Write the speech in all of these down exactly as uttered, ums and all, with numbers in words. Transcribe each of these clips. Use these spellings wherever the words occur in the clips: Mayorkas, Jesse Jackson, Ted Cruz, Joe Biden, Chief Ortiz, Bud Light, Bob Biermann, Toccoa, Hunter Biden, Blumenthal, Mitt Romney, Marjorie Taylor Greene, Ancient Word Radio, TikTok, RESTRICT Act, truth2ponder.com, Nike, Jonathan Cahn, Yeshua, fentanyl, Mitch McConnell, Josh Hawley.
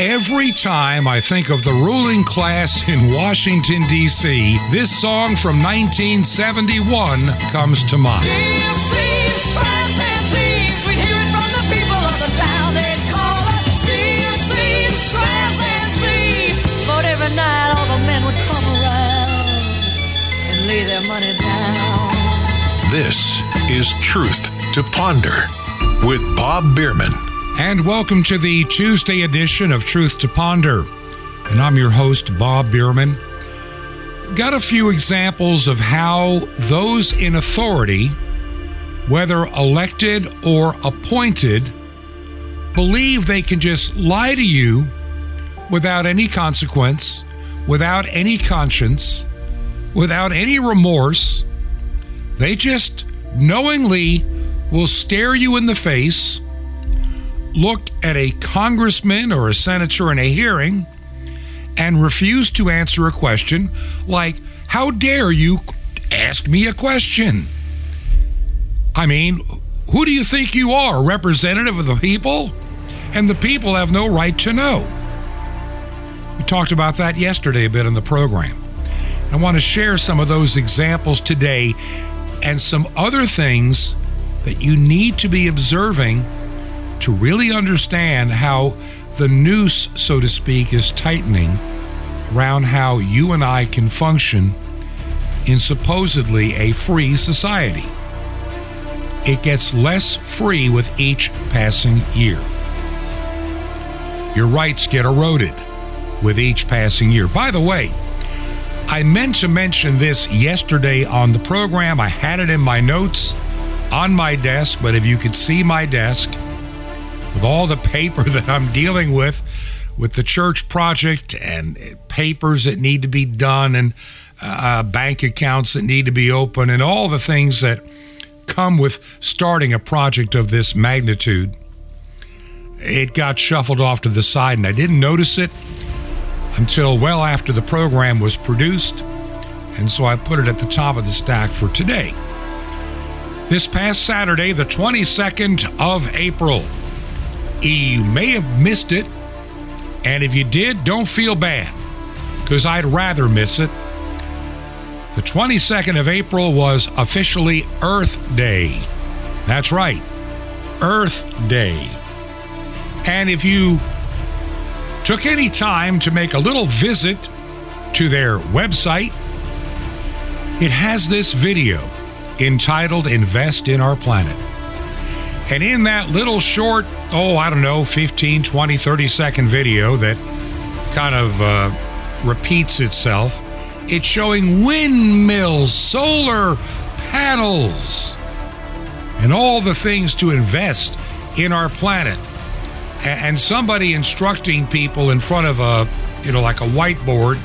Every time I think of the ruling class in Washington, D C, this song from nineteen seventy-one comes to mind. D M C's triumphs and bleeds. We hear it from the people of the town. They call us D M C's triumphs and bleeds. But every night all the men would come around and lay their money down. This is Truth to Ponder with Bob Biermann. And welcome to the Tuesday edition of Truth to Ponder. And I'm your host, Bob Biermann. Got a few examples of how those in authority, whether elected or appointed, believe they can just lie to you without any consequence, without any conscience, without any remorse. They just knowingly will stare you in the face, look at a congressman or a senator in a hearing and refuse to answer a question like, how dare you ask me a question? I mean, who do you think you are, representative of the people? And the people have no right to know. We talked about that yesterday a bit in the program. I want to share some of those examples today and some other things that you need to be observing to really understand how the noose, so to speak, is tightening around how you and I can function in supposedly a free society. It gets less free with each passing year. Your rights get eroded with each passing year. By the way, I meant to mention this yesterday on the program. I had it in my notes on my desk, but if you could see my desk, with all the paper that I'm dealing with, with the church project and papers that need to be done and uh, bank accounts that need to be open and all the things that come with starting a project of this magnitude, it got shuffled off to the side, and I didn't notice it until well after the program was produced, and so I put it at the top of the stack for today. This past Saturday, the twenty-second of April, you may have missed it, and if you did, don't feel bad, because I'd rather miss it. The twenty-second of April was officially Earth Day. That's right, Earth Day. And if you took any time to make a little visit to their website, it has this video entitled Invest in Our Planet. And in that little short, oh, I don't know, fifteen, twenty, thirty second video that kind of uh, repeats itself, it's showing windmills, solar panels, and all the things to invest in our planet. And somebody instructing people in front of a, you know, like a whiteboard,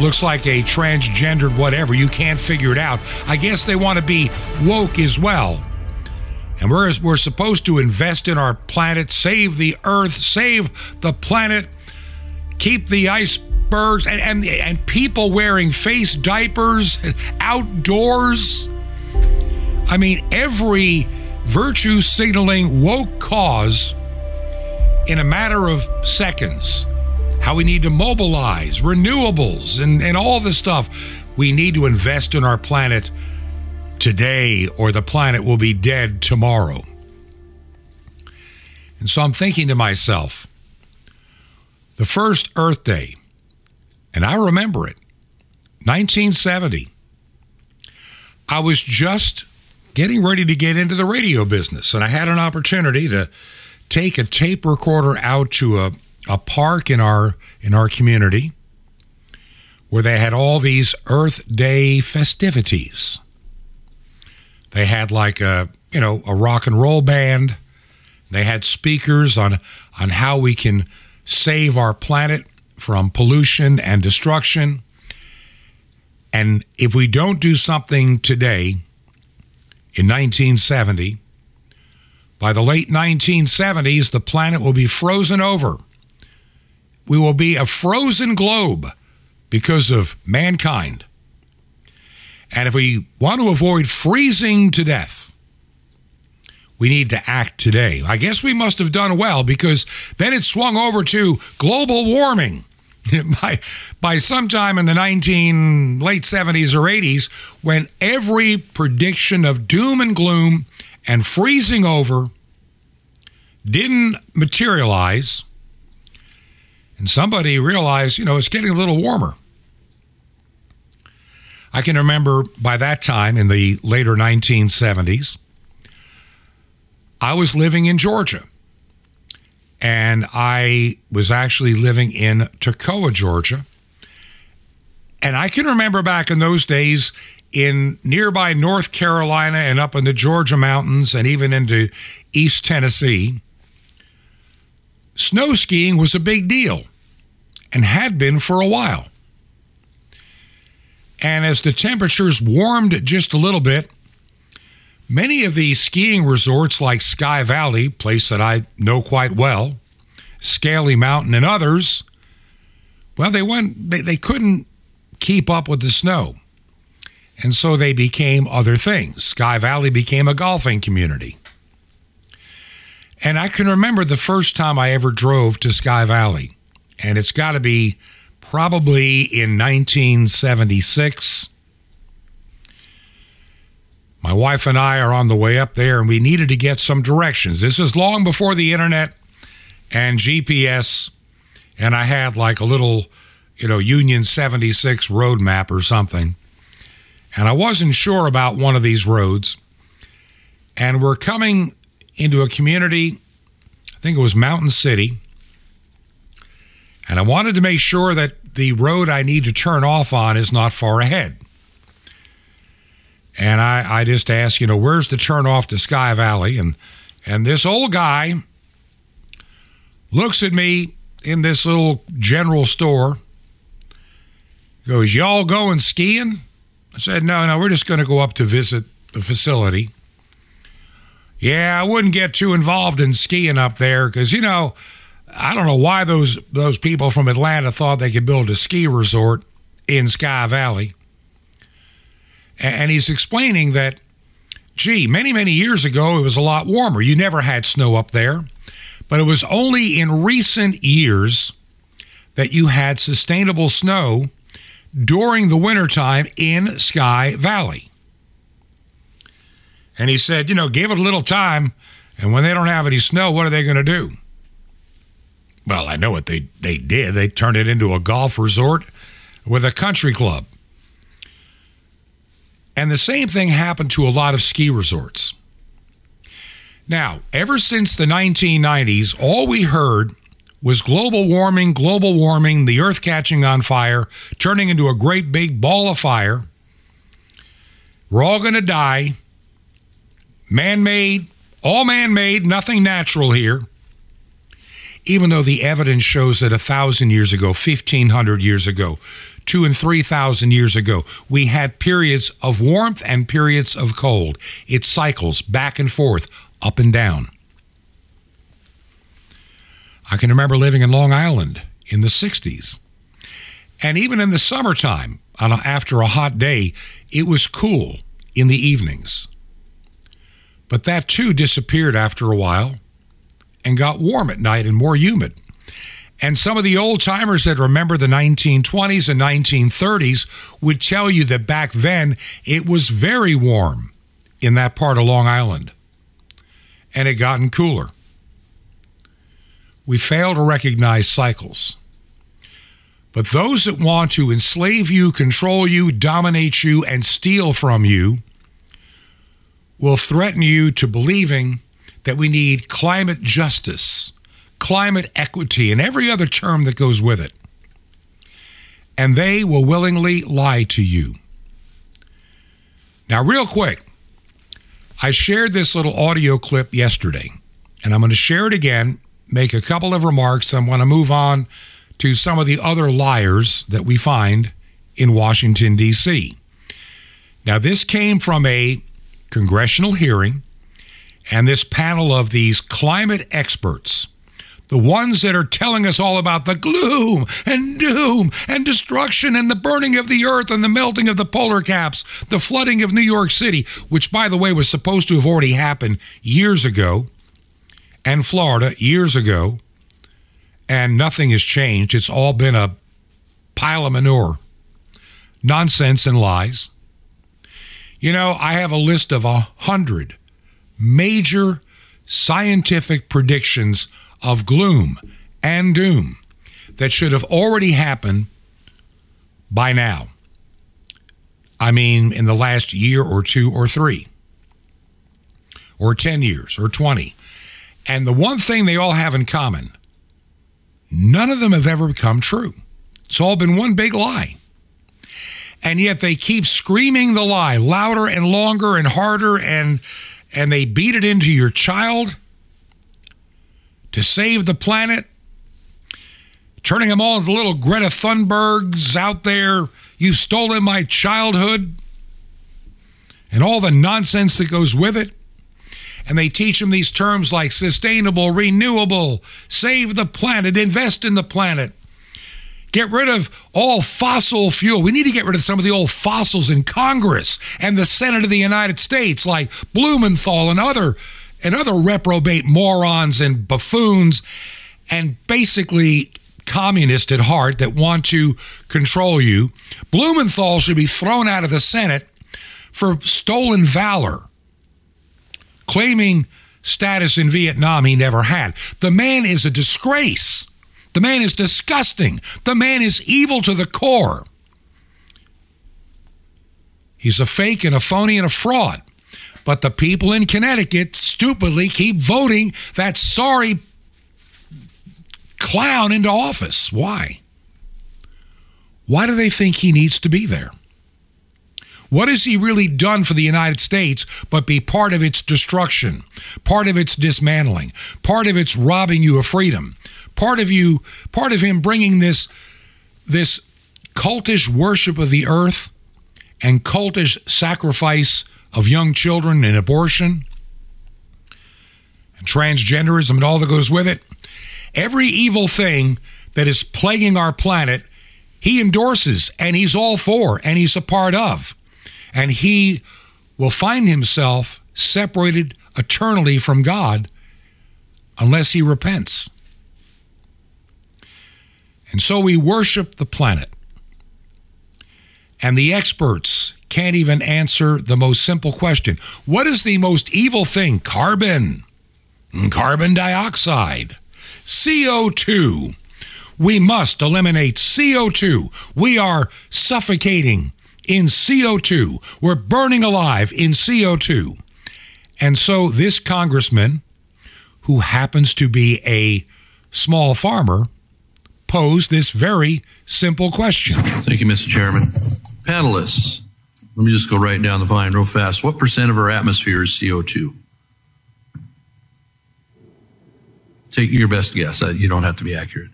looks like a transgendered whatever, you can't figure it out. I guess they want to be woke as well. And we're, we're supposed to invest in our planet, save the Earth, save the planet, keep the icebergs, and, and, and people wearing face diapers, outdoors. I mean, every virtue-signaling woke cause in a matter of seconds. How we need to mobilize renewables and, and all this stuff. We need to invest in our planet today, or the planet will be dead tomorrow. And so I'm thinking to myself, the first Earth Day, and I remember it, nineteen seventy, I was just getting ready to get into the radio business, and I had an opportunity to take a tape recorder out to a, a park in our in our community where they had all these Earth Day festivities. They had like a, you know, a rock and roll band. They had speakers on, on how we can save our planet from pollution and destruction. And if we don't do something today, in nineteen seventy, by the late nineteen seventies, the planet will be frozen over. We will be a frozen globe because of mankind. And if we want to avoid freezing to death, We need to act today. I guess we must have done well, because then it swung over to global warming. by, by sometime in the nineteen, late seventies or eighties, when every prediction of doom and gloom and freezing over didn't materialize, and somebody realized, you know, it's getting a little warmer. I can remember by that time, in the later nineteen seventies, I was living in Georgia, and I was actually living in Toccoa, Georgia. And I can remember back in those days, in nearby North Carolina and up in the Georgia mountains and even into East Tennessee, snow skiing was a big deal and had been for a while. And as the temperatures warmed just a little bit, many of these skiing resorts like Sky Valley, place that I know quite well, Scaly Mountain and others, well, they went, they, they couldn't keep up with the snow. And so they became other things. Sky Valley became a golfing community. And I can remember the first time I ever drove to Sky Valley, and it's got to be probably in nineteen seventy-six. My wife and I are on the way up there, and we needed to get some directions. This is long before the internet and G P S, and I had like a little, you know, Union seventy-six road map or something. And I wasn't sure about one of these roads. And we're coming into a community, I think it was Mountain City, and I wanted to make sure that the road I need to turn off on is not far ahead. And I, I just asked, you know, where's the turn off to Sky Valley? And and this old guy looks at me in this little general store, goes, y'all going skiing? I said, no, no, we're just going to go up to visit the facility. Yeah, I wouldn't get too involved in skiing up there because, you know, I don't know why those those people from Atlanta thought they could build a ski resort in Sky Valley. And he's explaining that, gee, many, many years ago, it was a lot warmer. You never had snow up there. But it was only in recent years that you had sustainable snow during the wintertime in Sky Valley. And he said, you know, give it a little time, and when they don't have any snow, what are they going to do? Well, I know what they, they did. They turned it into a golf resort with a country club. And the same thing happened to a lot of ski resorts. Now, ever since the nineteen nineties, all we heard was global warming, global warming, the earth catching on fire, turning into a great big ball of fire. We're all going to die. Man-made, all man-made, nothing natural here. Even though the evidence shows that one thousand years ago, fifteen hundred years ago, two and three thousand years ago, we had periods of warmth and periods of cold. It cycles back and forth, up and down. I can remember living in Long Island in the sixties. And even in the summertime, on a, after a hot day, it was cool in the evenings. But that too disappeared after a while and got warm at night and more humid. And some of the old-timers that remember the nineteen twenties and nineteen thirties would tell you that back then it was very warm in that part of Long Island, and it gotten cooler. We fail to recognize cycles. But those that want to enslave you, control you, dominate you, and steal from you will threaten you to believing that we need climate justice, climate equity, and every other term that goes with it. And they will willingly lie to you. Now, real quick, I shared this little audio clip yesterday, and I'm going to share it again, make a couple of remarks, and I want to move on to some of the other liars that we find in Washington, D C. Now, this came from a congressional hearing, and this panel of these climate experts, The ones that are telling us all about the gloom and doom and destruction and the burning of the earth and the melting of the polar caps, the flooding of New York City, which, by the way, was supposed to have already happened years ago, and Florida years ago, and nothing has changed. It's all been a pile of manure, nonsense and lies. You know, I have a list of a hundred major scientific predictions of gloom and doom that should have already happened by now. I mean, in the last year or two or three or ten years or twenty. And the one thing they all have in common, none of them have ever become true. It's all been one big lie. And yet they keep screaming the lie louder and longer and harder, and and they beat it into your child to save the planet, turning them all into little Greta Thunbergs out there. You've stolen my childhood, and all the nonsense that goes with it. And they teach them these terms like sustainable, renewable, save the planet, invest in the planet, get rid of all fossil fuel. We need to get rid of some of the old fossils in Congress and the Senate of the United States, like Blumenthal and other and other reprobate morons and buffoons and basically communists at heart that want to control you. Blumenthal should be thrown out of the Senate for stolen valor, claiming status in Vietnam he never had. The man is a disgrace. The man is disgusting. The man is evil to the core. He's a fake and a phony and a fraud. But the people in Connecticut stupidly keep voting that sorry clown into office. Why? Why do they think he needs to be there? What has he really done for the United States but be part of its destruction, part of its dismantling, part of its robbing you of freedom, part of you, part of him bringing this, this cultish worship of the earth and cultish sacrifice of young children and abortion and transgenderism and all that goes with it. Every evil thing that is plaguing our planet, he endorses, and he's all for, and he's a part of. And he will find himself separated eternally from God unless he repents. And so we worship the planet. And the experts can't even answer the most simple question. What is the most evil thing? Carbon, carbon dioxide, C O two. We must eliminate C O two. We are suffocating in C O two. We're burning alive in C O two. And so this congressman, who happens to be a small farmer, posed this very simple question. Thank you, Mister Chairman. Panelists, let me just go right down the line real fast. What percent of our atmosphere is C O two? Take your best guess. You don't have to be accurate.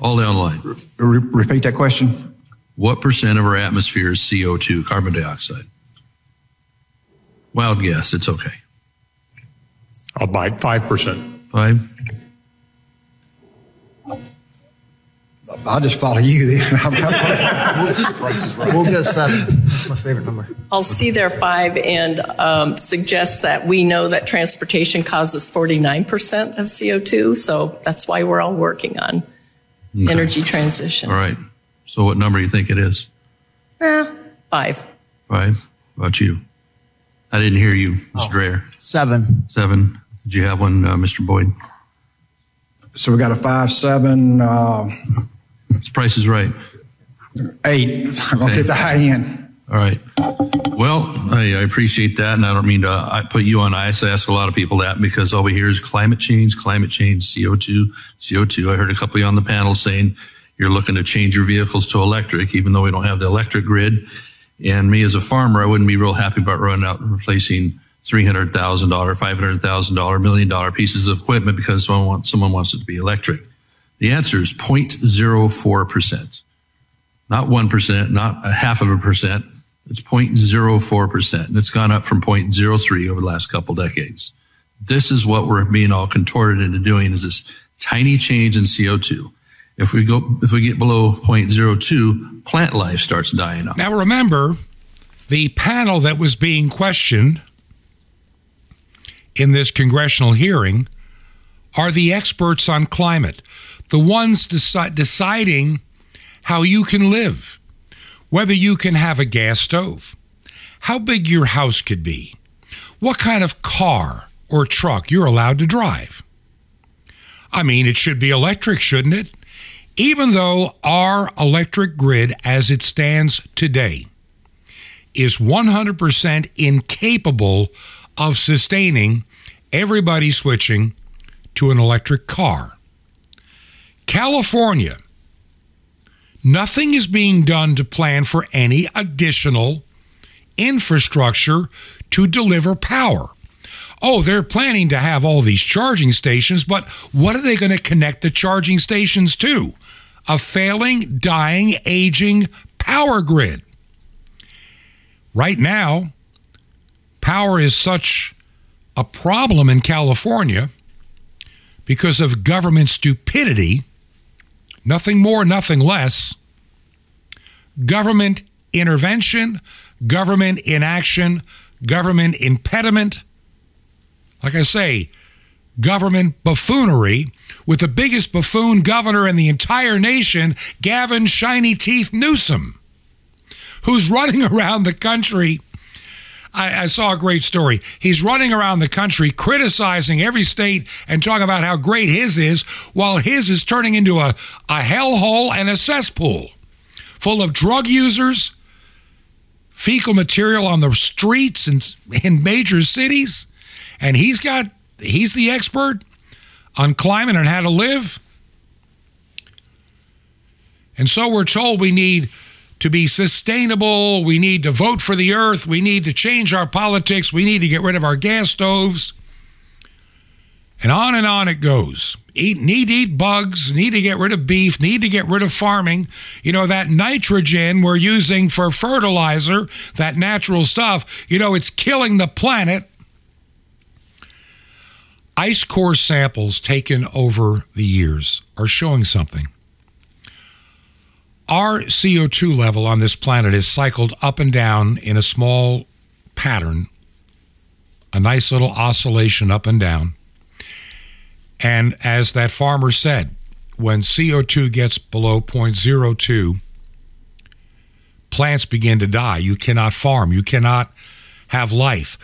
All down the line. Repeat that question. What percent of our atmosphere is C O two, carbon dioxide? Wild guess. It's okay. I'll bite five percent. Five? I'll just follow you then. We'll guess seven. That's my favorite number. I'll see their five and um, suggest that we know that transportation causes forty-nine percent of C O two. So that's why we're all working on okay. energy transition. All right. So what number do you think it is? Eh, five. Five? How about you? I didn't hear you, Mister Oh, Dreyer. Seven. Seven. Did you have one, uh, Mister Boyd? So we got a five, seven. Uh, this price is right. Eight. I'm going to get the high end. All right. Well, I, I appreciate that, and I don't mean to I put you on ice. I ask a lot of people that because all we hear is climate change, climate change, C O two, C O two. I heard a couple of you on the panel saying, you're looking to change your vehicles to electric, even though we don't have the electric grid. And me as a farmer, I wouldn't be real happy about running out and replacing three hundred thousand dollars, five hundred thousand dollars, million-dollar pieces of equipment because someone wants, someone wants it to be electric. The answer is zero point zero four percent. Not one percent, not a half of a percent. It's zero point zero four percent. And it's gone up from zero point zero three over the last couple decades. This is what we're being all contorted into doing, is this Tiny change in C O two. If we go, if we get below zero point zero two, plant life starts dying off. Now remember, the panel that was being questioned in this congressional hearing are the experts on climate, the ones deci- deciding how you can live, whether you can have a gas stove, how big your house could be, what kind of car or truck you're allowed to drive. I mean, it should be electric, shouldn't it? Even though our electric grid as it stands today is one hundred percent incapable of sustaining everybody switching to an electric car. California, nothing is being done to plan for any additional infrastructure to deliver power. Oh, they're planning to have all these charging stations, but what are they going to connect the charging stations to? A failing, dying, aging power grid. Right now, power is such a problem in California because of government stupidity, nothing more, nothing less, government intervention, government inaction, government impediment. Like I say, government buffoonery with the biggest buffoon governor in the entire nation, Gavin Shiny Teeth Newsom, who's running around the country. I, I saw a great story. He's running around the country criticizing every state and talking about how great his is, while his is turning into a, a hellhole and a cesspool full of drug users, fecal material on the streets and in major cities. And he's got, he's the expert on climate and how to live. And so we're told we need to be sustainable. We need to vote for the earth. We need to change our politics. We need to get rid of our gas stoves. And on and on it goes. Eat, need to eat bugs, need to get rid of beef, need to get rid of farming. You know, that nitrogen we're using for fertilizer, that natural stuff, you know, it's killing the planet. Ice core samples taken over the years are showing something. Our C O two level on this planet has cycled up and down in a small pattern, a nice little oscillation up and down. And as that farmer said, when C O two gets below zero point zero two, plants begin to die. You cannot farm. You cannot have life.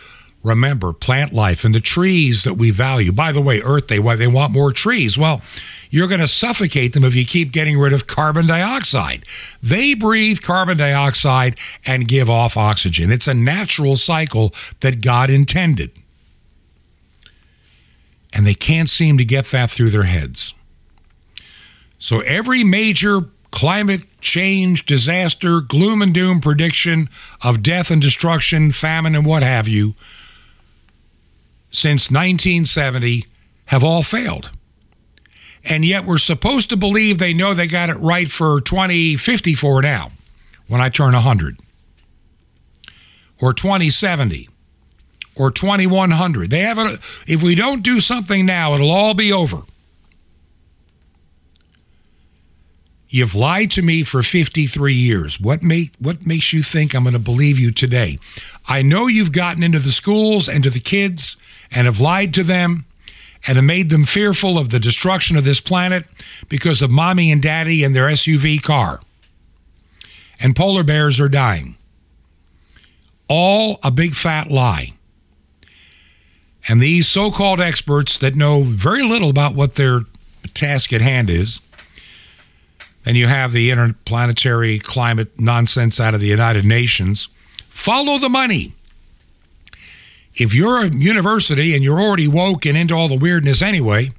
Remember, plant life and the trees that we value. By the way, Earth Day, why they want more trees? Well, you're going to suffocate them if you keep getting rid of carbon dioxide. They breathe carbon dioxide and give off oxygen. It's a natural cycle that God intended. And they can't seem to get that through their heads. So every major climate change, disaster, gloom and doom prediction of death and destruction, famine and what have you, since nineteen seventy, have all failed. And yet we're supposed to believe they know they got it right for twenty fifty-four now, when I turn one hundred, or twenty seventy, or twenty-one hundred. They have a, if we don't do something now, it'll all be over. You've lied to me for fifty-three years. What make, what makes you think I'm going to believe you today? I know you've gotten into the schools and to the kids and have lied to them and have made them fearful of the destruction of this planet because of mommy and daddy and their S U V car. And polar bears are dying. All a big fat lie. And these so-called experts that know very little about what their task at hand is. And you have the interplanetary climate nonsense out of the United Nations. Follow the money. If you're a university and you're already woke and into all the weirdness anyway,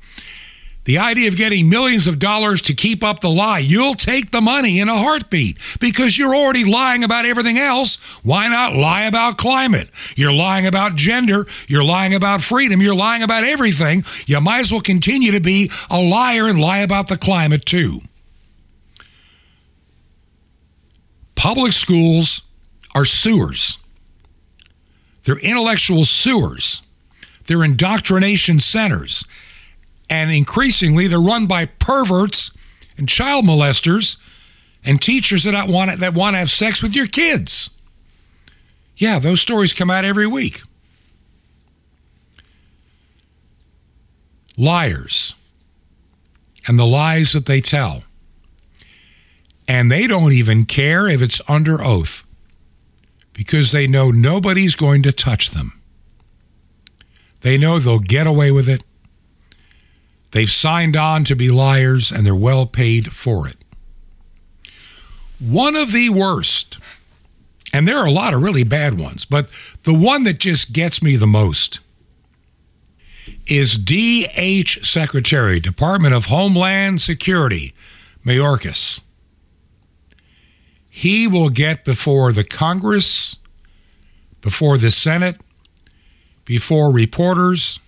the idea of getting millions of dollars to keep up the lie, you'll take the money in a heartbeat because you're already lying about everything else. Why not lie about climate? You're lying about gender. You're lying about freedom. You're lying about everything. You might as well continue to be a liar and lie about the climate too. Public schools are sewers. They're intellectual sewers. They're indoctrination centers. and increasingly they're run by perverts and child molesters and teachers that don't want it, that want to have sex with your kids. Yeah, those stories come out every week. Liars and the lies that they tell. And they don't even care if it's under oath because they know nobody's going to touch them. They know they'll get away with it. They've signed on to be liars and they're well paid for it. One of the worst, and there are a lot of really bad ones, but the one that just gets me the most is D H Secretary, Department of Homeland Security, Mayorkas. He will get before the Congress, before the Senate, before reporters,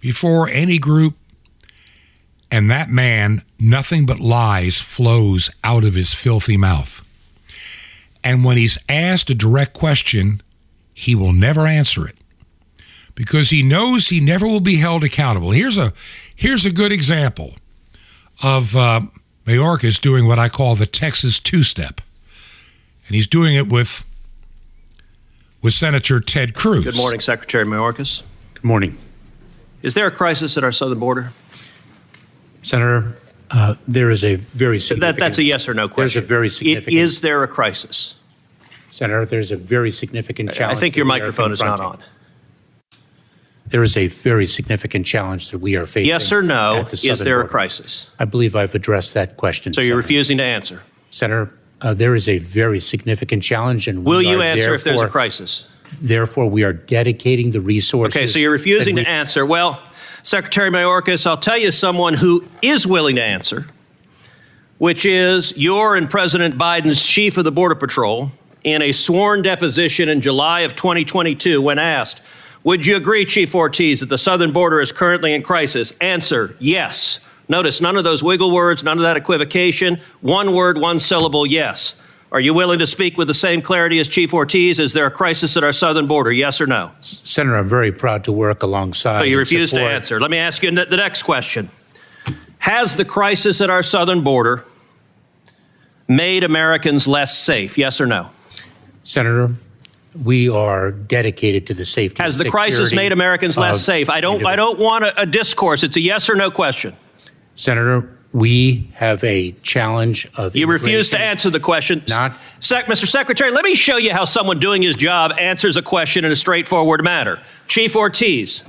before any group, and that man, nothing but lies flows out of his filthy mouth. And when he's asked a direct question, he will never answer it because he knows he never will be held accountable. Here's a, here's a good example of uh, Mayorkas doing what I call the Texas two-step. And he's doing it with, with Senator Ted Cruz. Good morning, Secretary Mayorkas. Good morning. Is there a crisis at our southern border? Senator, uh, there is a very significant... That, that's a yes or no question. There's a very significant... Is there a crisis? Senator, there's a very significant challenge... I think your microphone is not on. There is a very significant challenge that we are facing. Yes or no, is there a crisis? I believe I've addressed that question. So you're refusing to answer? Senator, uh, there is a very significant challenge and... Will you answer if there's a crisis? Therefore, we are dedicating the resources... Okay, so you're refusing to answer. Well, Secretary Mayorkas, I'll tell you someone who is willing to answer, which is your and President Biden's chief of the Border Patrol in a sworn deposition in July of twenty twenty-two when asked, would you agree, Chief Ortiz, that the southern border is currently in crisis? Answer, yes. Notice none of those wiggle words, none of that equivocation. One word, one syllable, yes. Are you willing to speak with the same clarity as Chief Ortiz? Is there a crisis at our southern border, yes or no? Senator, I'm very proud to work alongside... But you refuse to answer. Let me ask you the next question. Has the crisis at our southern border made Americans less safe, yes or no? Senator, we are dedicated to the safety... Has the crisis made Americans less safe? I don't, I don't want a, a discourse. It's a yes or no question. Senator... We have a challenge of... You refuse to answer the question. Not, Sec- Mister Secretary, let me show you how someone doing his job answers a question in a straightforward manner. Chief Ortiz,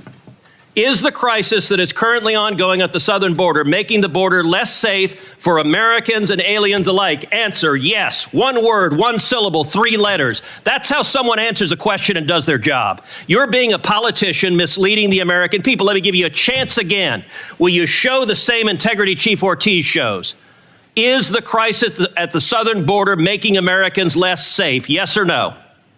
is the crisis that is currently ongoing at the southern border making the border less safe for Americans and aliens alike? Answer, yes. One word, one syllable, three letters. That's how someone answers a question and does their job. You're being a politician misleading the American people. Let me give you a chance again. Will you show the same integrity Chief Ortiz shows? Is the crisis at the southern border making Americans less safe? Yes or no?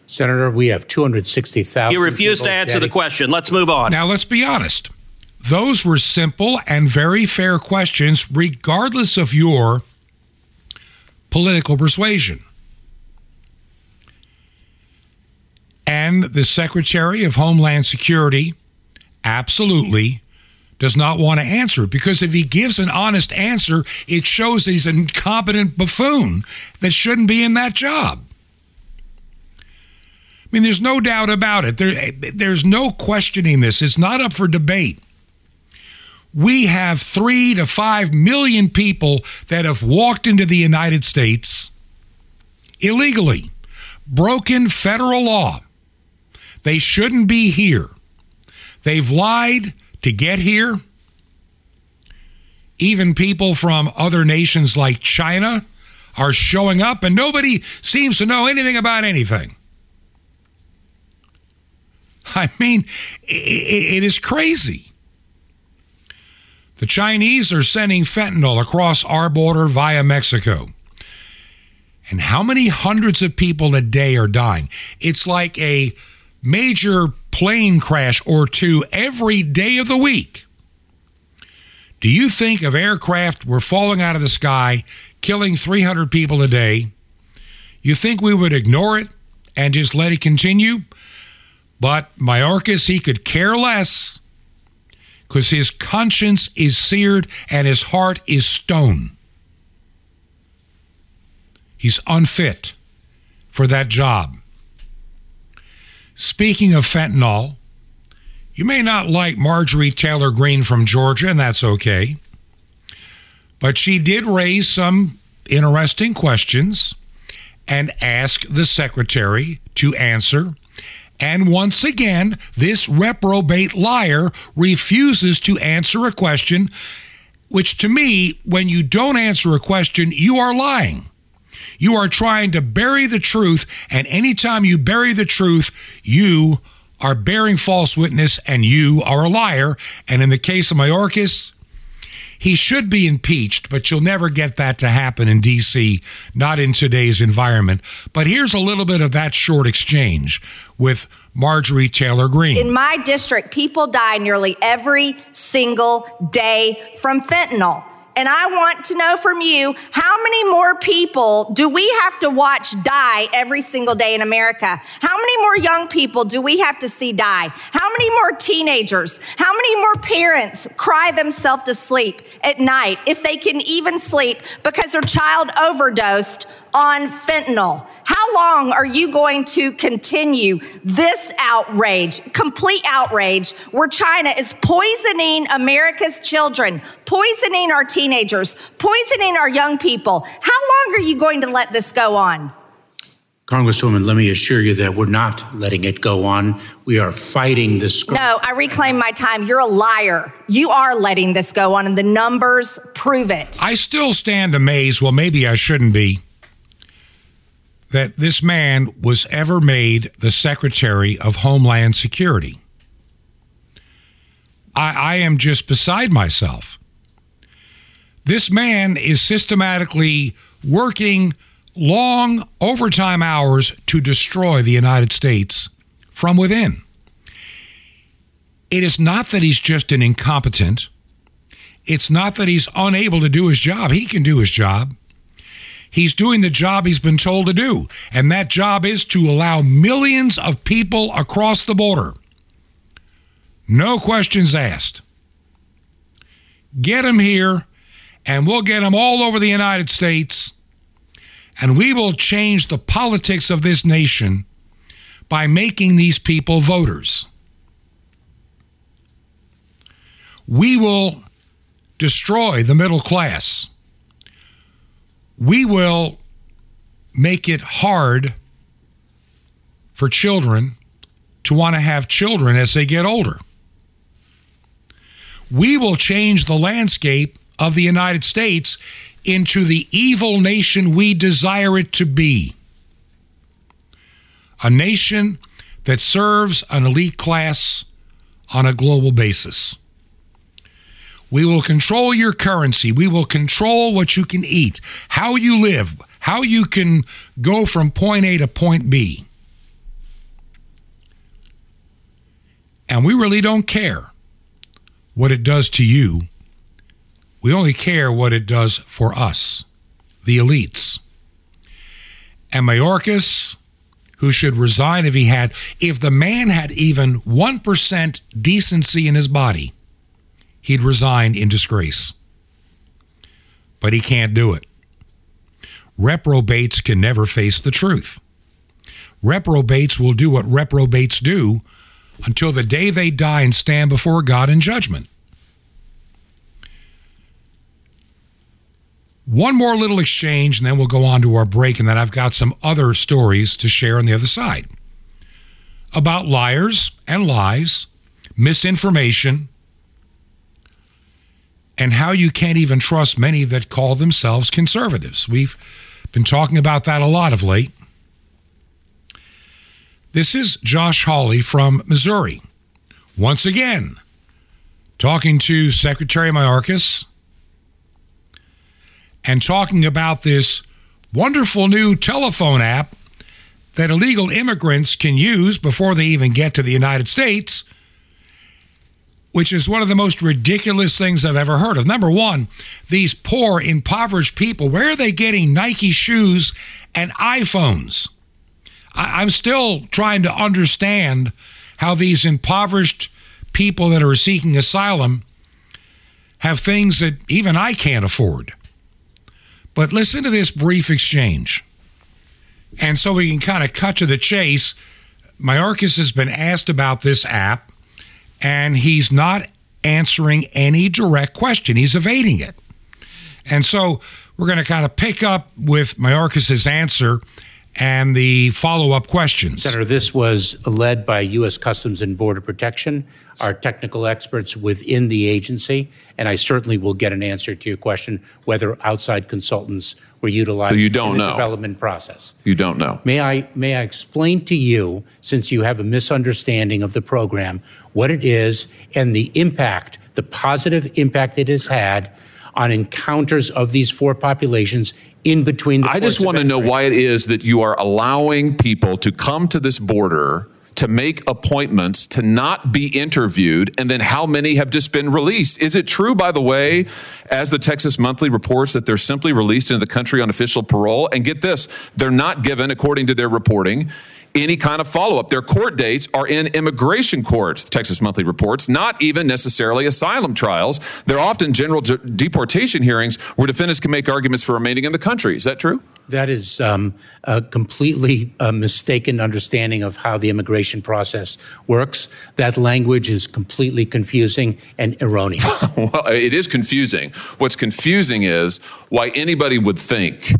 Senator, we have two hundred sixty thousand... You refuse to answer the question. Let's move on. Now, let's be honest. Those were simple and very fair questions, regardless of your political persuasion. And the Secretary of Homeland Security absolutely does not want to answer it, because if he gives an honest answer, it shows he's an incompetent buffoon that shouldn't be in that job. I mean, there's no doubt about it. There, there's no questioning this. It's not up for debate. We have three to five million people that have walked into the United States illegally, broken federal law. They shouldn't be here. They've lied to get here. Even people from other nations like China are showing up, and nobody seems to know anything about anything. I mean, it is crazy. The Chinese are sending fentanyl across our border via Mexico. And how many hundreds of people a day are dying? It's like a major plane crash or two every day of the week. Do you think if aircraft were falling out of the sky, killing three hundred people a day, you think we would ignore it and just let it continue? But Mayorkas, he could care less because his conscience is seared and his heart is stone. He's unfit for that job. Speaking of fentanyl, you may not like Marjorie Taylor Greene from Georgia, and that's okay. But she did raise some interesting questions and ask the secretary to answer. And once again, this reprobate liar refuses to answer a question, which to me, when you don't answer a question, you are lying. You are trying to bury the truth, and anytime you bury the truth, you are bearing false witness and you are a liar. And in the case of Mayorkas, he should be impeached, but you'll never get that to happen in D C, not in today's environment. But here's a little bit of that short exchange with Marjorie Taylor Greene. In my district, people die nearly every single day from fentanyl. And I want to know from you, how many more people do we have to watch die every single day in America? How many more young people do we have to see die? How many more teenagers? How many more parents cry themselves to sleep at night, if they can even sleep, because their child overdosed on fentanyl? How long are you going to continue this outrage, complete outrage, where China is poisoning America's children, poisoning our teenagers, poisoning our young people? How long are you going to let this go on? Congresswoman, let me assure you that we're not letting it go on. We are fighting this. Sc- no, I reclaim my time. You're a liar. You are letting this go on, and the numbers prove it. I still stand amazed. Well, maybe I shouldn't be. That this man was ever made the Secretary of Homeland Security. I, I am just beside myself. This man is systematically working long overtime hours to destroy the United States from within. It is not that he's just an incompetent. It's not that he's unable to do his job. He can do his job. He's doing the job he's been told to do, and that job is to allow millions of people across the border. No questions asked. Get them here, and we'll get them all over the United States, and we will change the politics of this nation by making these people voters. We will destroy the middle class. We will make it hard for children to want to have children as they get older. We will change the landscape of the United States into the evil nation we desire it to be. A nation that serves an elite class on a global basis. We will control your currency. We will control what you can eat, how you live, how you can go from point A to point B. And we really don't care what it does to you. We only care what it does for us, the elites. And Mayorkas, who should resign if he had, if the man had even one percent decency in his body, he'd resign in disgrace. But he can't do it. Reprobates can never face the truth. Reprobates will do what reprobates do until the day they die and stand before God in judgment. One more little exchange, and then we'll go on to our break, and then I've got some other stories to share on the other side about liars and lies, misinformation, and how you can't even trust many that call themselves conservatives. We've been talking about that a lot of late. This is Josh Hawley from Missouri, once again, talking to Secretary Mayorkas and talking about this wonderful new telephone app that illegal immigrants can use before they even get to the United States, which is one of the most ridiculous things I've ever heard of. Number one, these poor, impoverished people, where are they getting Nike shoes and iPhones? I- I'm still trying to understand how these impoverished people that are seeking asylum have things that even I can't afford. But listen to this brief exchange. And so we can kind of cut to the chase. Mayorkas has been asked about this app, and he's not answering any direct question. He's evading it. And so we're going to kind of pick up with Mayorkas' answer and the follow-up questions. Senator, this was led by U S Customs and Border Protection, our technical experts within the agency, and I certainly will get an answer to your question whether outside consultants were utilized you don't in the know. development process. You don't know. May I, may I explain to you, since you have a misunderstanding of the program, what it is and the impact, the positive impact it has had on encounters of these four populations in between the I just want to know why it is that you are allowing people to come to this border, to make appointments, to not be interviewed, and then how many have just been released. Is it true, by the way, as the Texas Monthly reports, that they're simply released into the country on official parole? And get this, they're not given, according to their reporting, any kind of follow-up. Their court dates are in immigration courts, the Texas Monthly reports, not even necessarily asylum trials. They're often general de- deportation hearings where defendants can make arguments for remaining in the country. Is that true? That is um, a completely uh, mistaken understanding of how the immigration process works. That language is completely confusing and erroneous. Well, it is confusing. What's confusing is why anybody would think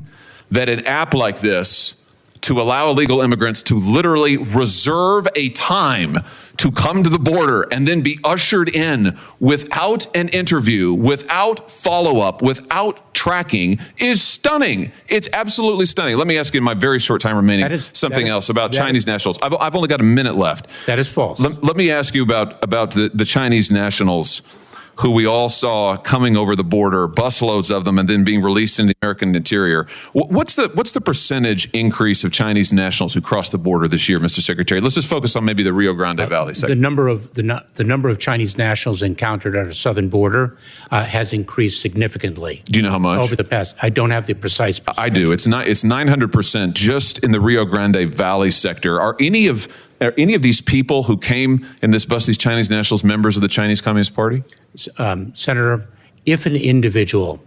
that an app like this to allow illegal immigrants to literally reserve a time to come to the border and then be ushered in without an interview, without follow-up, without tracking is stunning. It's absolutely stunning. Let me ask you in my very short time remaining is, something is, else about Chinese is, nationals. I've, I've only got a minute left. That is false. Let, let me ask you about, about the, the Chinese nationals who we all saw coming over the border, busloads of them, and then being released into the American interior. What's the what's the percentage increase of Chinese nationals who crossed the border this year, Mister Secretary? Let's just focus on maybe the Rio Grande uh, Valley sector. The number of the, the number of Chinese nationals encountered at our southern border uh, has increased significantly. Do you know how much? Over the past, I don't have the precise percentage. I do. It's not. It's nine hundred percent just in the Rio Grande Valley sector. Are any of Are any of these people who came in this bus, these Chinese nationals, members of the Chinese Communist Party? Um, Senator, if an individual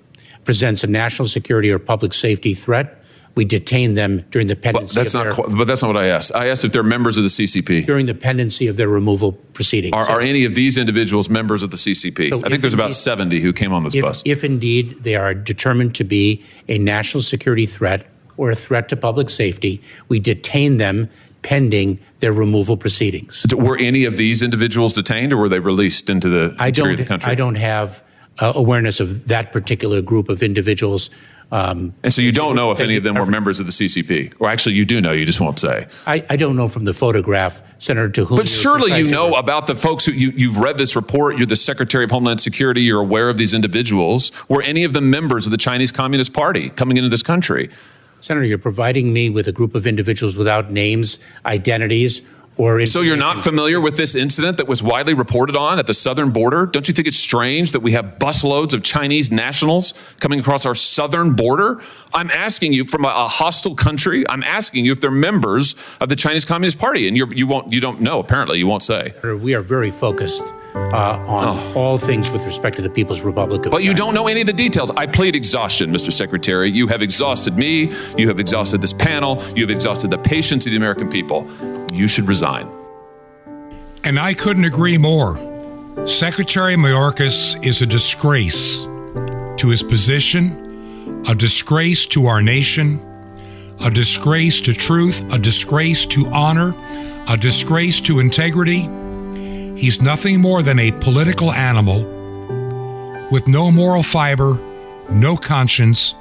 presents a national security or public safety threat, we detain them during the pendency well, that's of not their... Qu- but that's not what I asked. I asked if they're members of the C C P. During the pendency of their removal proceedings. Are, are any of these individuals members of the C C P? So I think there's indeed, about seventy who came on this if, bus. If indeed they are determined to be a national security threat or a threat to public safety, we detain them pending their removal proceedings. Were any of these individuals detained or were they released into the I interior don't, of the country? I don't have uh, awareness of that particular group of individuals. Um, and so you don't know if any of them were members of the C C P? Or actually you do know, you just won't say. I, I don't know from the photograph, Senator, to whom But surely you know with. about the folks who, you, you've read this report, you're the Secretary of Homeland Security, you're aware of these individuals. Were any of them members of the Chinese Communist Party coming into this country? Senator, you're providing me with a group of individuals without names, identities, or... So you're not familiar with this incident that was widely reported on at the southern border? Don't you think it's strange that we have busloads of Chinese nationals coming across our southern border? I'm asking you from a hostile country, I'm asking you if they're members of the Chinese Communist Party, and you're, you won't, you don't know, apparently, you won't say. We are very focused Uh, on oh. all things with respect to the People's Republic of But China. You don't know any of the details. I plead exhaustion, Mister Secretary. You have exhausted me. You have exhausted this panel. You have exhausted the patience of the American people. You should resign. And I couldn't agree more. Secretary Mayorkas is a disgrace to his position, a disgrace to our nation, a disgrace to truth, a disgrace to honor, a disgrace to integrity. He's nothing more than a political animal with no moral fiber, no conscience,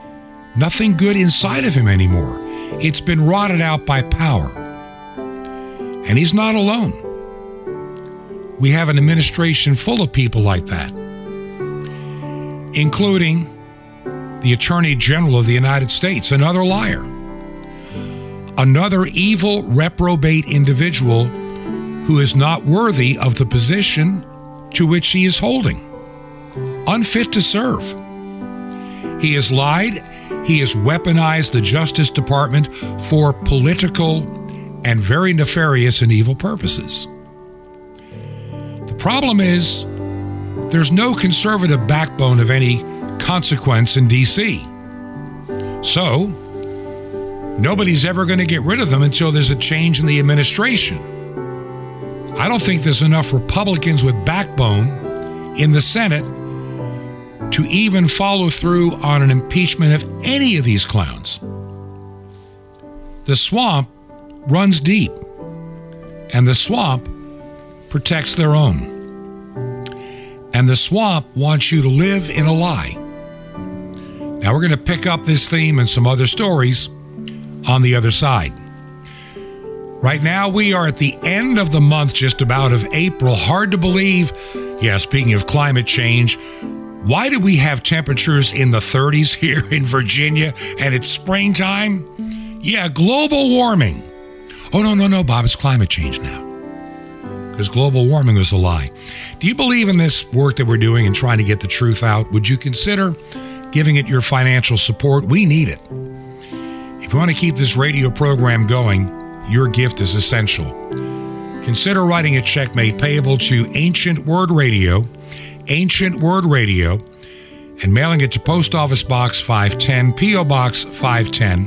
nothing good inside of him anymore. It's been rotted out by power. And he's not alone. We have an administration full of people like that, including the Attorney General of the United States, another liar, another evil, reprobate individual who is not worthy of the position to which he is holding, unfit to serve. He has lied, he has weaponized the Justice Department for political and very nefarious and evil purposes. The problem is there's no conservative backbone of any consequence in D C. So nobody's ever going to get rid of them until there's a change in the administration. I don't think there's enough Republicans with backbone in the Senate to even follow through on an impeachment of any of these clowns. The swamp runs deep, and the swamp protects their own. And the swamp wants you to live in a lie. Now, we're going to pick up this theme and some other stories on the other side. Right now, we are at the end of the month, just about, of April. Hard to believe. Yeah, speaking of climate change, why do we have temperatures in the thirties here in Virginia and it's springtime? Yeah, global warming. Oh, no, no, no, Bob, it's climate change now. Because global warming was a lie. Do you believe in this work that we're doing and trying to get the truth out? Would you consider giving it your financial support? We need it. If you want to keep this radio program going, your gift is essential. Consider writing a check made payable to Ancient Word Radio, Ancient Word Radio, and mailing it to Post Office Box five ten, P O. Box five ten,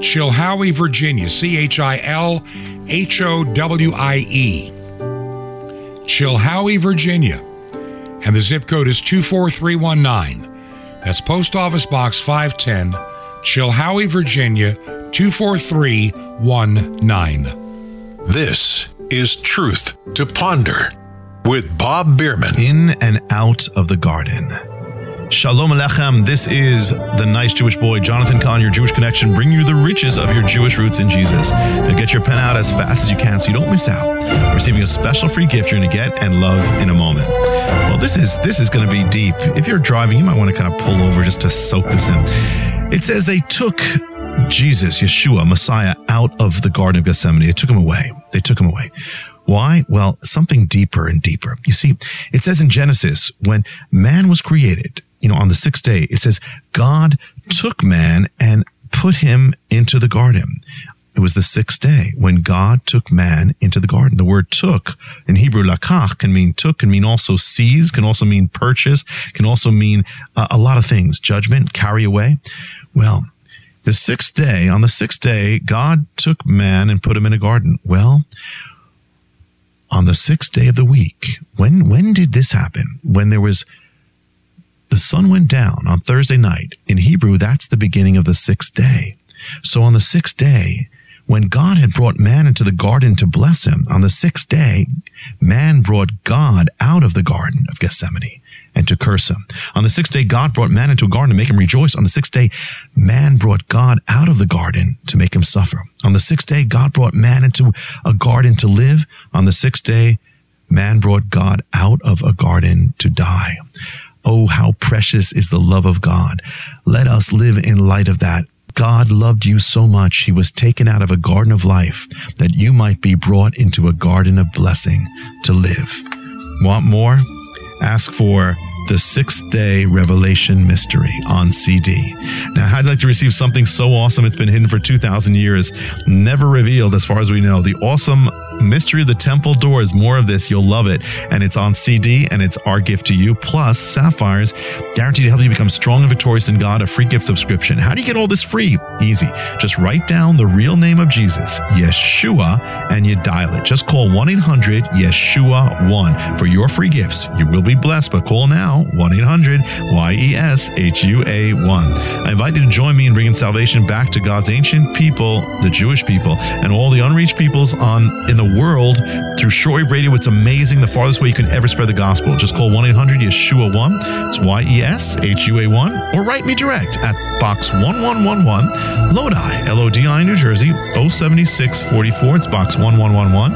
Chilhowie, Virginia, C H I L H O W I E, Chilhowie, Virginia, and the zip code is two four three one nine. That's Post Office Box five ten, Chilhowie, Virginia, two four three one nine. This is Truth to Ponder with Bob Biermann. In and out of the garden. Shalom Alechem. This is the nice Jewish boy, Jonathan Cahn, your Jewish connection, bring you the riches of your Jewish roots in Jesus. Now get your pen out as fast as you can so you don't miss out. We're receiving a special free gift you're going to get and love in a moment. Well, this is, this is going to be deep. If you're driving, you might want to kind of pull over just to soak this in. It says they took Jesus, Yeshua, Messiah, out of the Garden of Gethsemane. They took him away. They took him away. Why? Well, something deeper and deeper. You see, it says in Genesis, when man was created, you know, on the sixth day, it says God took man and put him into the garden. It was the sixth day when God took man into the garden. The word took in Hebrew, lakach, can mean took, can mean also seize, can also mean purchase, can also mean uh, a lot of things, judgment, carry away. Well, the sixth day, on the sixth day, God took man and put him in a garden. Well, on the sixth day of the week, when when did this happen? When there was, the sun went down on Thursday night. In Hebrew, that's the beginning of the sixth day. So on the sixth day, when God had brought man into the garden to bless him, on the sixth day, man brought God out of the Garden of Gethsemane and to curse him. On the sixth day, God brought man into a garden to make him rejoice. On the sixth day, man brought God out of the garden to make him suffer. On the sixth day, God brought man into a garden to live. On the sixth day, man brought God out of a garden to die. Oh, how precious is the love of God. Let us live in light of that. God loved you so much, he was taken out of a garden of life that you might be brought into a garden of blessing to live. Want more? Ask for the sixth day revelation mystery on C D. Now, I'd like to receive something so awesome. It's been hidden for two thousand years, never revealed as far as we know. The awesome mystery of the temple doors. More of this. You'll love it. And it's on C D, and it's our gift to you. Plus, sapphires guaranteed to help you become strong and victorious in God, a free gift subscription. How do you get all this free? Easy. Just write down the real name of Jesus, Yeshua, and you dial it. Just call one eight hundred Yeshua one for your free gifts. You will be blessed, but call now, one eight hundred Y E S H U A one. I invite you to join me in bringing salvation back to God's ancient people, the Jewish people, and all the unreached peoples on in the world through shortwave radio. It's amazing, the farthest way you can ever spread the gospel. Just call one eight hundred Yeshua one. It's Y E S H U A one. Or write me direct at Box one one one one, Lodi, L O D I, New Jersey, zero seven six four four. It's Box one one one one,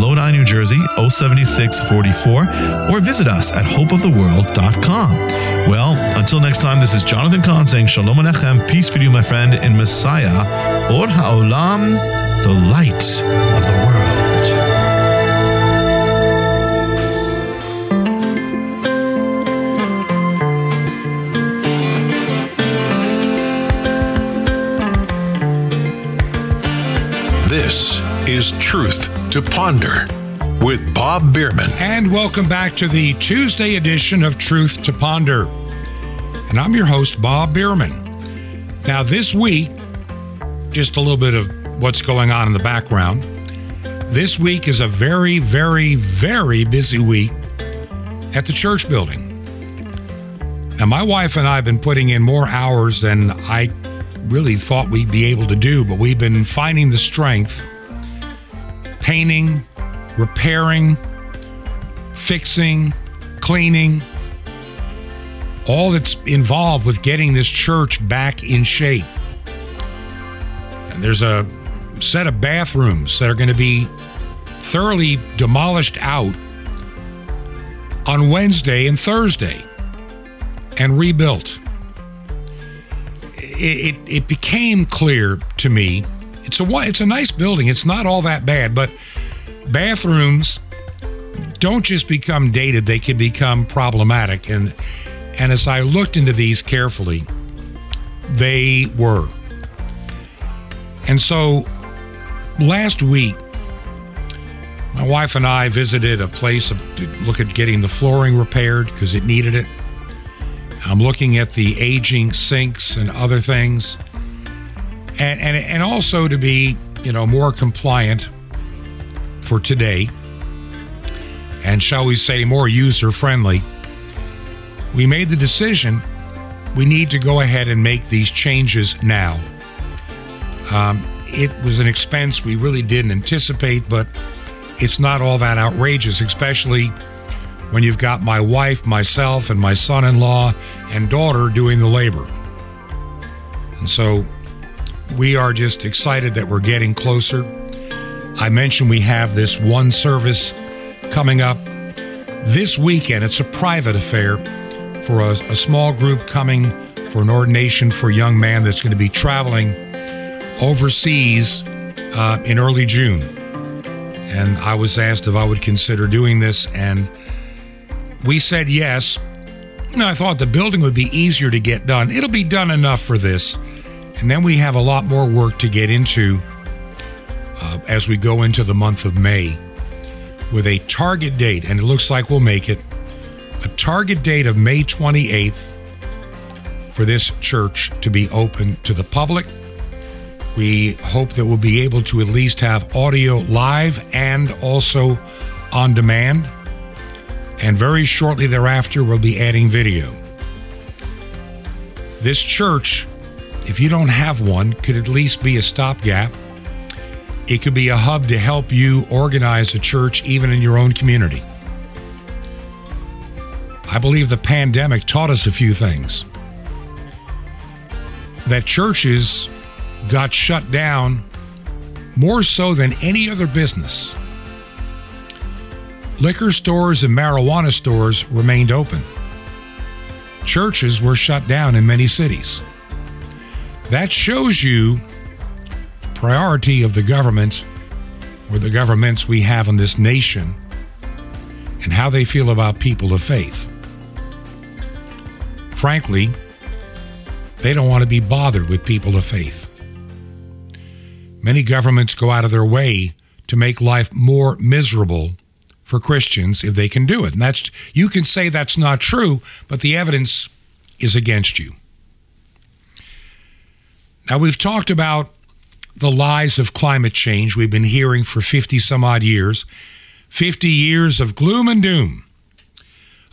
Lodi, New Jersey, zero seven six four four. Or visit us at hope of the world dot com. Well, until next time, this is Jonathan Cahn saying Shalom Alechem, peace be to you, my friend, in Messiah, Or HaOlam, the light of the world. This is Truth to Ponder with Bob Biermann. And welcome back to the Tuesday edition of Truth to Ponder. And I'm your host, Bob Biermann. Now this week, just a little bit of what's going on in the background. This week is a very, very, very busy week at the church building. Now, my wife and I have been putting in more hours than I really thought we'd be able to do, but we've been finding the strength, painting, repairing, fixing, cleaning, all that's involved with getting this church back in shape. And there's a set of bathrooms that are going to be thoroughly demolished out on Wednesday and Thursday and rebuilt. It, it, it became clear to me, it's a, it's a nice building, it's not all that bad, but bathrooms don't just become dated, they can become problematic. And, and as I looked into these carefully, they were. And so last week, my wife and I visited a place to look at getting the flooring repaired because it needed it. I'm looking at the aging sinks and other things. And, and, and also to be, you know, more compliant for today, and shall we say more user-friendly, we made the decision we need to go ahead and make these changes now. Um, it was an expense we really didn't anticipate, but it's not all that outrageous, especially when you've got my wife, myself, and my son-in-law and daughter doing the labor. And so we are just excited that we're getting closer. I mentioned we have this one service coming up this weekend. It's a private affair for a, a small group coming for an ordination for a young man that's going to be traveling overseas uh, in early June. And I was asked if I would consider doing this, and we said yes. And I thought the building would be easier to get done. It'll be done enough for this. And then we have a lot more work to get into uh, as we go into the month of May with a target date, and it looks like we'll make it, a target date of May twenty-eighth for this church to be open to the public. We hope that we'll be able to at least have audio live and also on demand. And very shortly thereafter, we'll be adding video. This church, if you don't have one, could at least be a stopgap. It could be a hub to help you organize a church, even in your own community. I believe the pandemic taught us a few things. That churches got shut down more so than any other business. Liquor stores and marijuana stores remained open. Churches were shut down in many cities. That shows you the priority of the government or the governments we have in this nation and how they feel about people of faith. Frankly, they don't want to be bothered with people of faith. Many governments go out of their way to make life more miserable for Christians if they can do it. And that's, you can say that's not true, but the evidence is against you. Now, we've talked about the lies of climate change we've been hearing for fifty some odd years, fifty years of gloom and doom.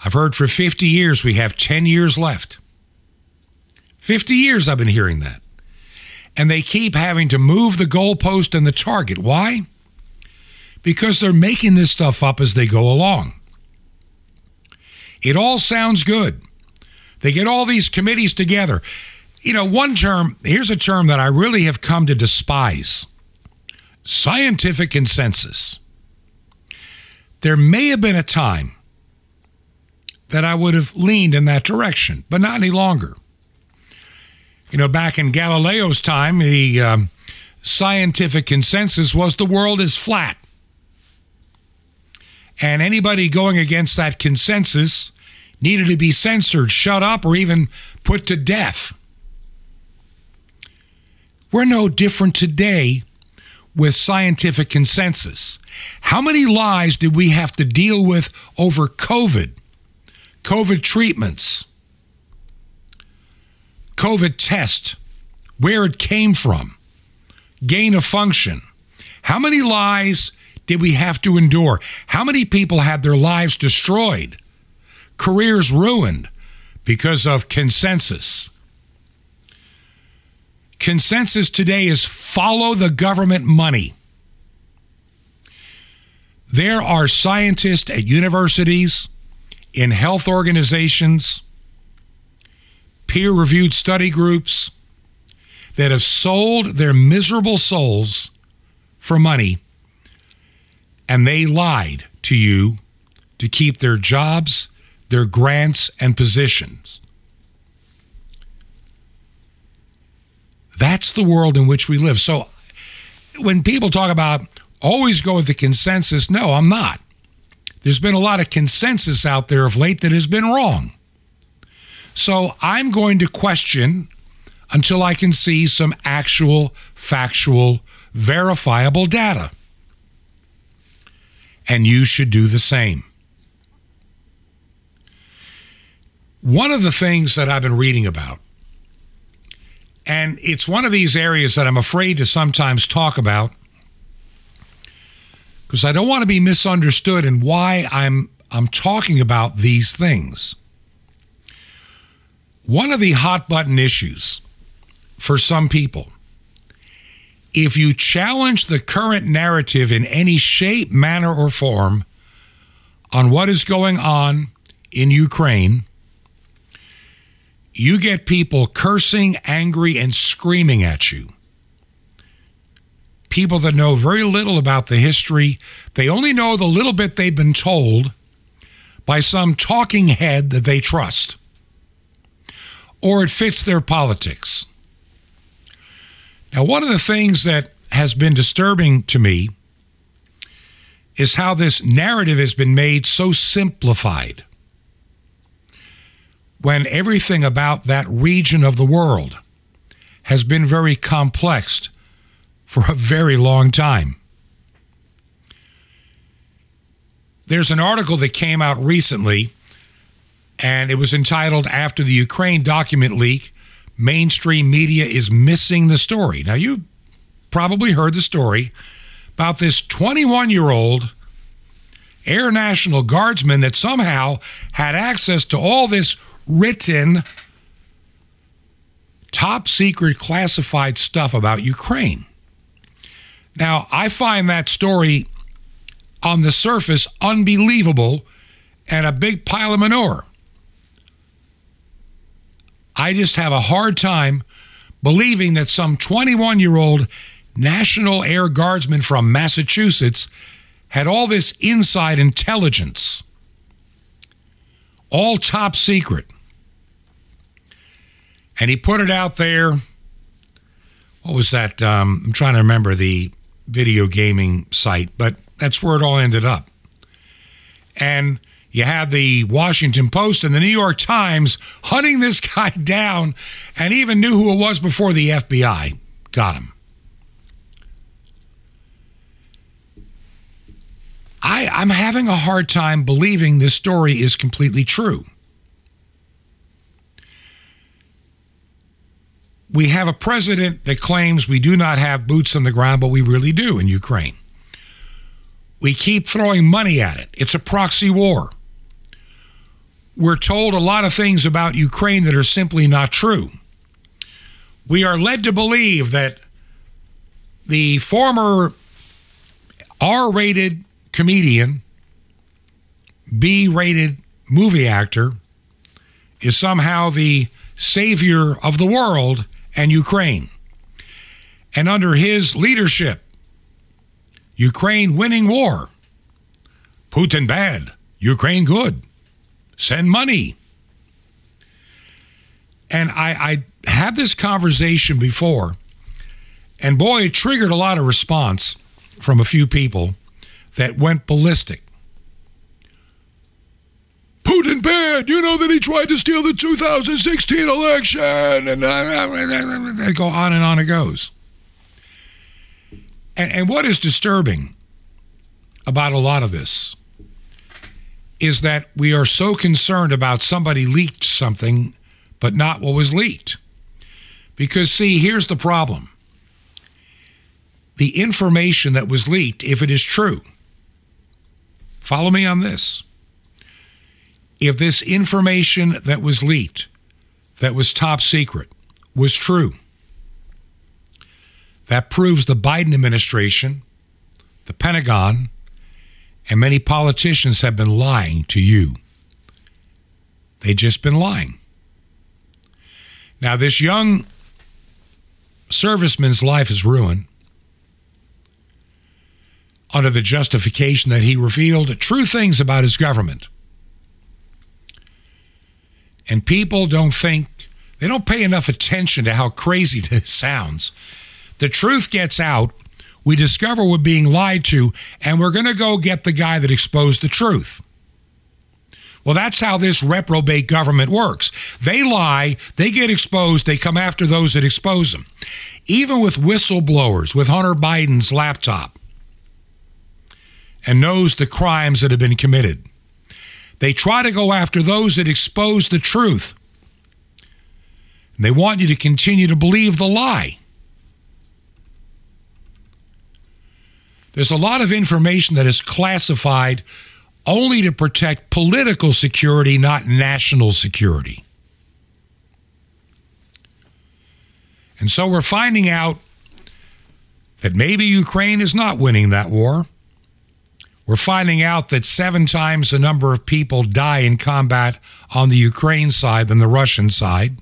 I've heard for fifty years we have ten years left. fifty years I've been hearing that. And they keep having to move the goalpost and the target. Why? Because they're making this stuff up as they go along. It all sounds good. They get all these committees together. You know, one term, here's a term that I really have come to despise. Scientific consensus. There may have been a time that I would have leaned in that direction, but not any longer. You know, back in Galileo's time, the um, scientific consensus was the world is flat. And anybody going against that consensus needed to be censored, shut up, or even put to death. We're no different today with scientific consensus. How many lies did we have to deal with over COVID, COVID treatments, COVID test, where it came from, gain of function? How many lies did we have to endure? How many people had their lives destroyed, careers ruined because of consensus? Consensus today is follow the government money. There are scientists at universities, in health organizations, peer-reviewed study groups that have sold their miserable souls for money, and they lied to you to keep their jobs, their grants, and positions. That's the world in which we live. So when people talk about always go with the consensus, no, I'm not. There's been a lot of consensus out there of late that has been wrong. So I'm going to question until I can see some actual, factual, verifiable data. And you should do the same. One of the things that I've been reading about, and it's one of these areas that I'm afraid to sometimes talk about because I don't want to be misunderstood in why I'm I'm talking about these things. One of the hot button issues for some people, if you challenge the current narrative in any shape, manner, or form on what is going on in Ukraine, you get people cursing, angry, and screaming at you. People that know very little about the history. They only know the little bit they've been told by some talking head that they trust, or it fits their politics. Now, one of the things that has been disturbing to me is how this narrative has been made so simplified, when everything about that region of the world has been very complex for a very long time. There's an article that came out recently, and it was entitled, "After the Ukraine Document Leak, Mainstream Media is Missing the Story." Now, you've probably heard the story about this twenty-one-year-old Air National Guardsman that somehow had access to all this written, top-secret, classified stuff about Ukraine. Now, I find that story on the surface unbelievable and a big pile of manure. I just have a hard time believing that some twenty-one-year-old National Air Guardsman from Massachusetts had all this inside intelligence, all top secret. And he put it out there. What was that? Um, I'm trying to remember the video gaming site, but that's where it all ended up. And you had the Washington Post and the New York Times hunting this guy down, and even knew who it was before the F B I got him. I, I'm having a hard time believing this story is completely true. We have a president that claims we do not have boots on the ground, but we really do in Ukraine. We keep throwing money at it. It's a proxy war. We're told a lot of things about Ukraine that are simply not true. We are led to believe that the former R-rated comedian, B-rated movie actor, is somehow the savior of the world and Ukraine. And under his leadership, Ukraine winning war. Putin bad, Ukraine good. Send money. And I, I had this conversation before, and boy, it triggered a lot of response from a few people that went ballistic. Putin bad. You know that he tried to steal the two thousand sixteen election. And they go on and on it goes. And, and what is disturbing about a lot of this is that we are so concerned about somebody leaked something, but not what was leaked. Because, see, here's the problem. The information that was leaked, if it is true, follow me on this. If this information that was leaked, that was top secret, was true, that proves the Biden administration, the Pentagon, and many politicians have been lying to you. They've just been lying. Now, this young serviceman's life is ruined under the justification that he revealed true things about his government. And people don't think, they don't pay enough attention to how crazy this sounds. The truth gets out, we discover we're being lied to, and we're going to go get the guy that exposed the truth. Well, that's how this reprobate government works. They lie, they get exposed, they come after those that expose them. Even with whistleblowers, with Hunter Biden's laptop, and knows the crimes that have been committed. They try to go after those that expose the truth. And they want you to continue to believe the lie. There's a lot of information that is classified only to protect political security, not national security. And so we're finding out that maybe Ukraine is not winning that war. We're finding out that seven times the number of people die in combat on the Ukraine side than the Russian side.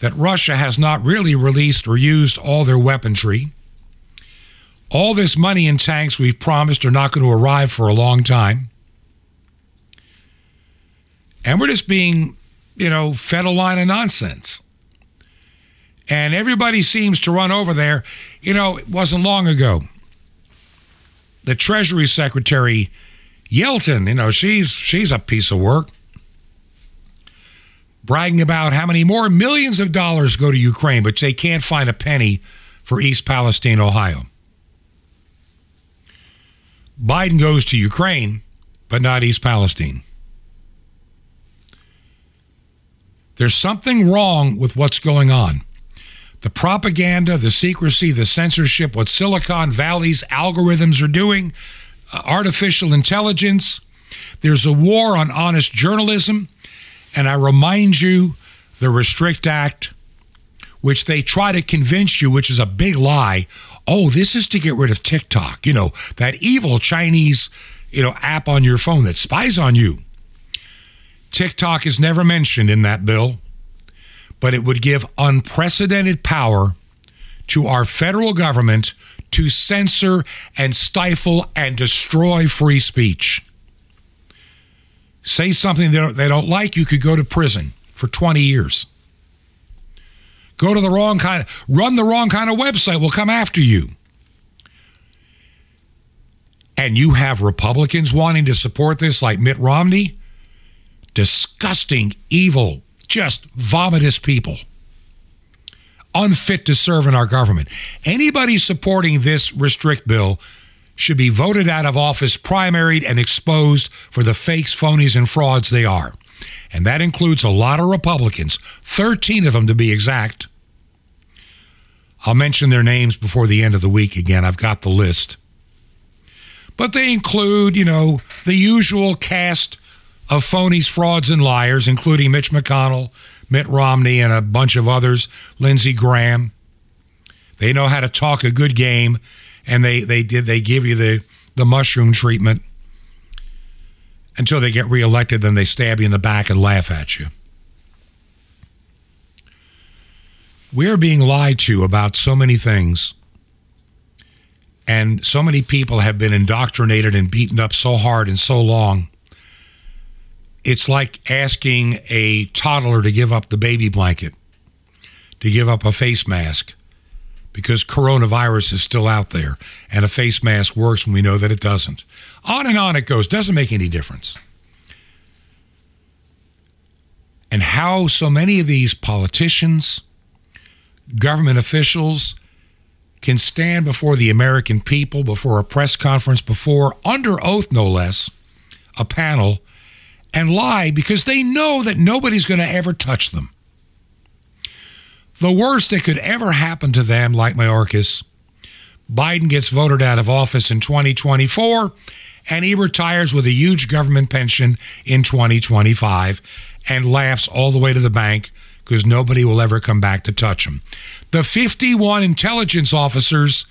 That Russia has not really released or used all their weaponry. All this money and tanks we've promised are not going to arrive for a long time. And we're just being, you know, fed a line of nonsense. And everybody seems to run over there. You know, it wasn't long ago. The Treasury Secretary, Yelton, you know, she's she's a piece of work. Bragging about how many more millions of dollars go to Ukraine, but they can't find a penny for East Palestine, Ohio. Biden goes to Ukraine, but not East Palestine. There's something wrong with what's going on. The propaganda, the secrecy, the censorship, what Silicon Valley's algorithms are doing, uh, artificial intelligence. There's a war on honest journalism. And I remind you, the Restrict Act, which they try to convince you, which is a big lie. Oh, this is to get rid of TikTok, you know, that evil Chinese, you know, app on your phone that spies on you. TikTok is never mentioned in that bill. But it would give unprecedented power to our federal government to censor and stifle and destroy free speech. Say something they don't, they don't like, you could go to prison for twenty years. Go to the wrong kind of, run the wrong kind of website, we'll come after you. And you have Republicans wanting to support this like Mitt Romney? Disgusting, evil, just vomitous people, unfit to serve in our government. Anybody supporting this restrict bill should be voted out of office, primaried, and exposed for the fakes, phonies, and frauds they are. And that includes a lot of Republicans, thirteen of them to be exact. I'll mention their names before the end of the week again. I've got the list. But they include, you know, the usual cast of phonies, frauds, and liars, including Mitch McConnell, Mitt Romney, and a bunch of others, Lindsey Graham. They know how to talk a good game, and they they did they give you the, the mushroom treatment until they get reelected, then they stab you in the back and laugh at you. We're being lied to about so many things, and so many people have been indoctrinated and beaten up so hard and so long. It's like asking a toddler to give up the baby blanket, to give up a face mask, because coronavirus is still out there, and a face mask works when we know that it doesn't. On and on it goes. Doesn't make any difference. And how so many of these politicians, government officials, can stand before the American people, before a press conference, before, under oath no less, a panel, and lie because they know that nobody's going to ever touch them. The worst that could ever happen to them, like Mayorkas, Biden gets voted out of office in twenty twenty-four, and he retires with a huge government pension in twenty twenty-five and laughs all the way to the bank because nobody will ever come back to touch him. The fifty-one intelligence officers,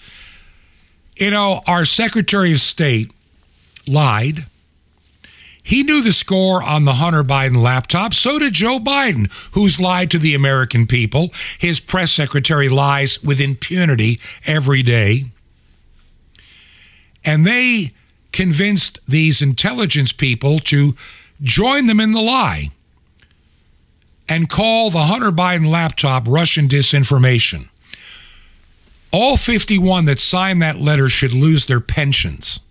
you know, our Secretary of State lied. He knew the score on the Hunter Biden laptop. So did Joe Biden, who's lied to the American people. His press secretary lies with impunity every day. And they convinced these intelligence people to join them in the lie and call the Hunter Biden laptop Russian disinformation. All fifty-one that signed that letter should lose their pensions.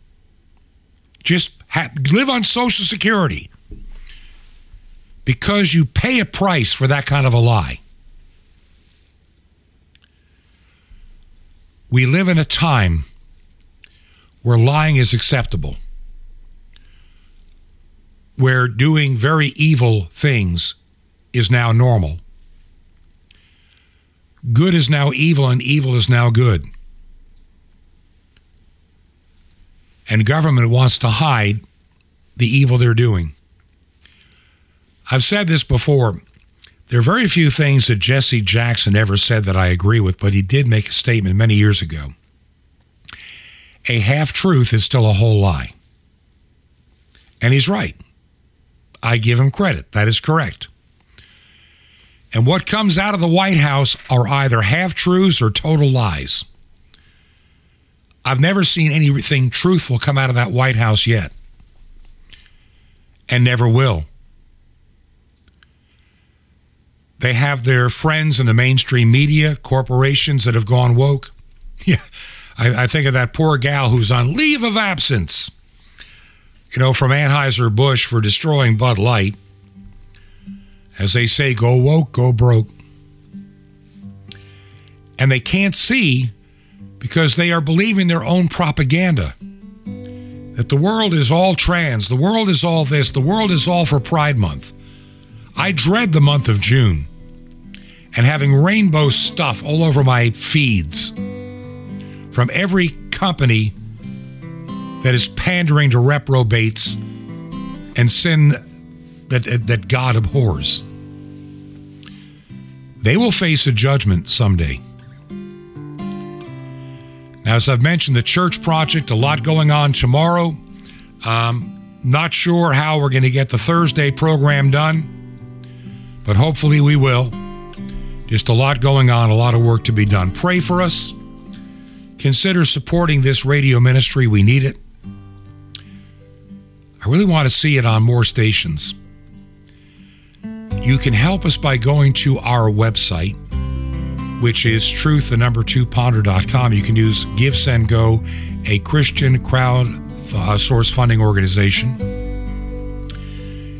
Just ha- live on Social Security because you pay a price for that kind of a lie. We live in a time where lying is acceptable, where doing very evil things is now normal. Good is now evil, and evil is now good. And government wants to hide the evil they're doing. I've said this before. There are very few things that Jesse Jackson ever said that I agree with, but he did make a statement many years ago. A half-truth is still a whole lie. And he's right. I give him credit. That is correct. And what comes out of the White House are either half-truths or total lies. I've never seen anything truthful come out of that White House yet, and never will. They have their friends in the mainstream media, corporations that have gone woke. Yeah, I, I think of that poor gal who's on leave of absence, you know, from Anheuser-Busch for destroying Bud Light. As they say, go woke, go broke. And they can't see, because they are believing their own propaganda, that the world is all trans, the world is all this, the world is all for Pride Month. I dread the month of June and having rainbow stuff all over my feeds from every company that is pandering to reprobates and sin that, that God abhors. They will face a judgment someday. Now, as I've mentioned, the church project, a lot going on tomorrow. Um, not sure how we're going to get the Thursday program done, but hopefully we will. Just a lot going on, a lot of work to be done. Pray for us. Consider supporting this radio ministry. We need it. I really want to see it on more stations. You can help us by going to our website, which is truth two ponder dot com. You can use Give, Send, Go, a Christian crowd uh, source funding organization.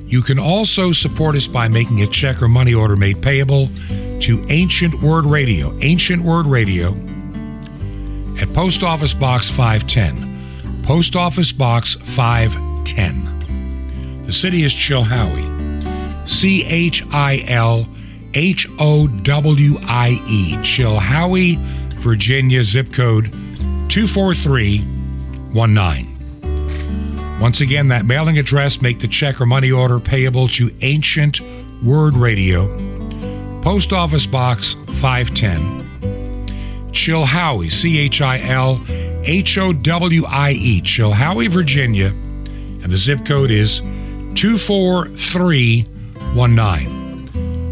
You can also support us by making a check or money order made payable to Ancient Word Radio, Ancient Word Radio, at Post Office Box five ten. Post Office Box five ten. The city is Chilhowie, C H I L H O W I E, Chilhowie, Virginia, zip code two four three one nine. Once again, that mailing address, make the check or money order payable to Ancient Word Radio, Post Office Box five ten, Chilhowie, C H I L H O W I E, Chilhowie, Virginia, and the zip code is two four three one nine.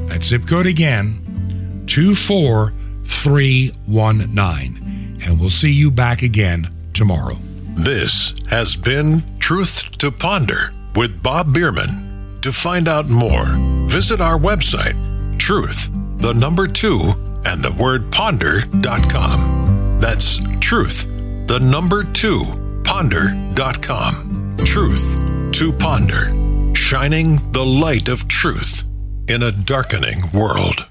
That zip code again, two four three one nine. And we'll see you back again tomorrow. This has been Truth to Ponder with Bob Biermann. To find out more, visit our website, truth, the number two, and the word ponder dot com. That's truth, the number two, ponder dot com. Truth to Ponder, shining the light of truth in a darkening world.